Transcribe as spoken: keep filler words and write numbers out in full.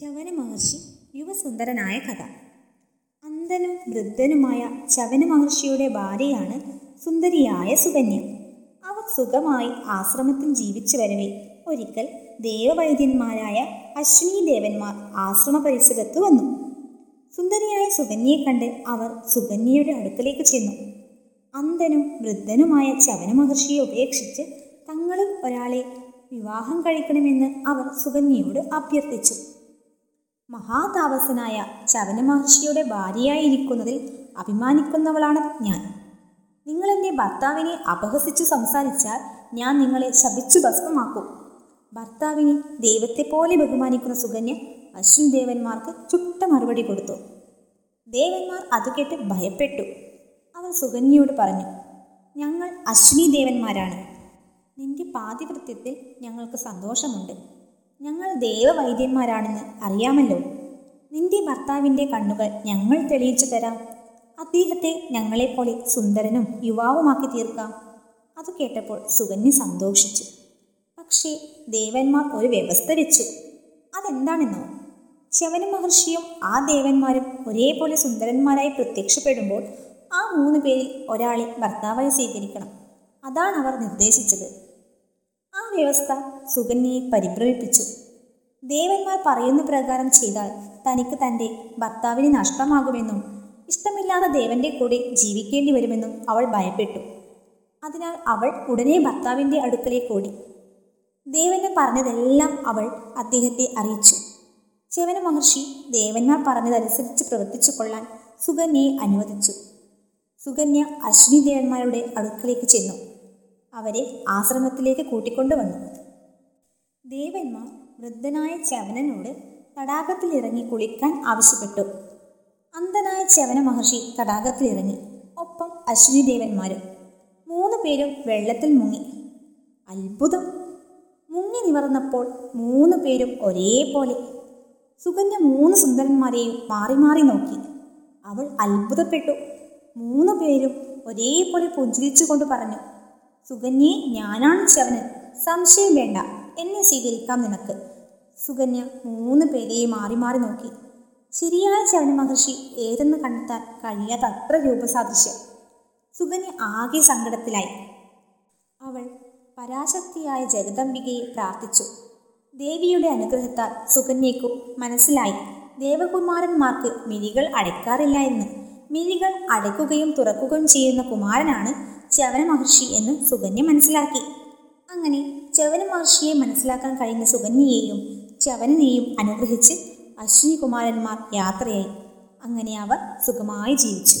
ച്യവന മഹർഷി യുവസുന്ദരനായ കഥ. അന്ധനും വൃദ്ധനുമായ ച്യവന മഹർഷിയുടെ ഭാര്യയാണ് സുന്ദരിയായ സുകന്യ. അവർ സുഖമായി ആശ്രമത്തിൽ ജീവിച്ചു വരവേ ഒരിക്കൽ ദേവവൈദ്യന്മാരായ അശ്വിനിദേവന്മാർ ആശ്രമ പരിസരത്ത് വന്നു. സുന്ദരിയായ സുകന്യയെ കണ്ട് അവർ സുകന്യയുടെ അടുക്കലേക്ക് ചെന്നു. അന്ധനും വൃദ്ധനുമായ ച്യവന മഹർഷിയെ ഉപേക്ഷിച്ച് തങ്ങളിൽ ഒരാളെ വിവാഹം കഴിക്കണമെന്ന് അവർ സുകന്യയോട് അഭ്യർത്ഥിച്ചു. മഹാതാപസനായ ച്യവന മഹർഷിയുടെ ഭാര്യയായിരിക്കുന്നതിൽ അഭിമാനിക്കുന്നവളാണ് ഞാൻ. നിങ്ങൾ എൻ്റെ ഭർത്താവിനെ അപഹസിച്ചു സംസാരിച്ചാൽ ഞാൻ നിങ്ങളെ ശപിച്ചു ഭസ്മമാക്കും. ഭർത്താവിനെ ദൈവത്തെപ്പോലെ ബഹുമാനിക്കുന്ന സുകന്യ അശ്വിൻ ദേവന്മാർക്ക് ചുട്ട മറുപടി കൊടുത്തു. ദേവന്മാർ അത് കേട്ട് ഭയപ്പെട്ടു. അവർ സുകന്യയോട് പറഞ്ഞു, ഞങ്ങൾ അശ്വിനി ദേവന്മാരാണ്. നിന്റെ പാതിവൃത്യത്തിൽ ഞങ്ങൾക്ക് സന്തോഷമുണ്ട്. ഞങ്ങൾ ദേവവൈദ്യന്മാരാണെന്ന് അറിയാമല്ലോ. നിന്റെ ഭർത്താവിൻ്റെ കണ്ണുകൾ ഞങ്ങൾ തെളിയിച്ചു തരാം. അദ്ദേഹത്തെ ഞങ്ങളെപ്പോലെ സുന്ദരനും യുവാവുമാക്കി തീർക്കാം. അത് കേട്ടപ്പോൾ സുകന്യ സന്തോഷിച്ചു. പക്ഷേ ദേവന്മാർ ഒരു വ്യവസ്ഥ വെച്ചു. അതെന്താണെന്നോ, ച്യവന മഹർഷിയും ആ ദേവന്മാരും ഒരേപോലെ സുന്ദരന്മാരായി പ്രത്യക്ഷപ്പെടുമ്പോൾ ആ മൂന്ന് പേരിൽ ഒരാളെ ഭർത്താവായി സ്വീകരിക്കണം. അതാണ് അവർ നിർദ്ദേശിച്ചത്. ആ വ്യവസ്ഥ സുകന്യയെ പരിഭ്രമിപ്പിച്ചു. ദേവന്മാർ പറയുന്ന പ്രകാരം ചെയ്താൽ തനിക്ക് തൻ്റെ ഭർത്താവിന് നഷ്ടമാകുമെന്നും ഇഷ്ടമില്ലാതെ ദേവന്റെ കൂടെ ജീവിക്കേണ്ടി വരുമെന്നും അവൾ ഭയപ്പെട്ടു. അതിനാൽ അവൾ ഉടനെ ഭർത്താവിൻ്റെ അടുക്കലേക്ക് ഓടി. ദേവന് പറഞ്ഞതെല്ലാം അവൾ അദ്ദേഹത്തെ അറിയിച്ചു. ച്യവന മഹർഷി ദേവന്മാർ പറഞ്ഞതനുസരിച്ച് പ്രവർത്തിച്ചു കൊള്ളാൻ സുകന്യയെ അനുവദിച്ചു. സുകന്യ അശ്വിനി ദേവന്മാരുടെ അടുക്കലേക്ക് ചെന്നു അവരെ ആശ്രമത്തിലേക്ക് കൂട്ടിക്കൊണ്ടുവന്നു. ദേവന്മാർ വൃദ്ധനായ ച്യവനനോട് തടാകത്തിലിറങ്ങി കുളിക്കാൻ ആവശ്യപ്പെട്ടു. അന്ധനായ ച്യവന മഹർഷി തടാകത്തിലിറങ്ങി, ഒപ്പം അശ്വിനി ദേവന്മാരും. മൂന്ന് പേരും വെള്ളത്തിൽ മുങ്ങി. അത്ഭുതം! മുങ്ങി നിവർന്നപ്പോൾ മൂന്ന് പേരും ഒരേപോലെ. സുകന്യ മൂന്ന് സുന്ദരന്മാരെയും മാറി മാറി നോക്കി. അവൾ അത്ഭുതപ്പെട്ടു. മൂന്ന് പേരും ഒരേപോലെ പുഞ്ചിരിച്ചുകൊണ്ട് പറഞ്ഞു, സുകന്യെ, ഞാനാണ് ച്യവനൻ. സംശയം വേണ്ട, എന്നെ സ്വീകരിക്കാം നിനക്ക്. സുകന്യ മൂന്ന് പേരെ മാറി മാറി നോക്കി. ശരിയായ ച്യവന മഹർഷി ഏതെന്ന് കണ്ടെത്താൻ കഴിയാത്ത അത്ര രൂപസാദൃശ്യം. സുകന്യ ആകെ സങ്കടത്തിലായി. അവൾ പരാശക്തിയായ ജഗദമ്പികയെ പ്രാർത്ഥിച്ചു. ദേവിയുടെ അനുഗ്രഹത്താൽ സുകന്യയ്ക്കു മനസ്സിലായി ദേവകുമാരന്മാർക്ക് മിഴികൾ അടയ്ക്കാറില്ല എന്ന്. മിഴികൾ അടയ്ക്കുകയും തുറക്കുകയും ചെയ്യുന്ന കുമാരനാണ് ച്യവന മഹർഷി എന്ന് സുകന്യ മനസ്സിലാക്കി. അങ്ങനെ ച്യവന മഹർഷിയെ മനസ്സിലാക്കാൻ കഴിഞ്ഞ സുകന്യയെയും ച്യവനനെയും അനുഗ്രഹിച്ച് അശ്വിനികുമാരന്മാർ യാത്രയായി. അങ്ങനെ അവർ സുഖമായി ജീവിച്ചു.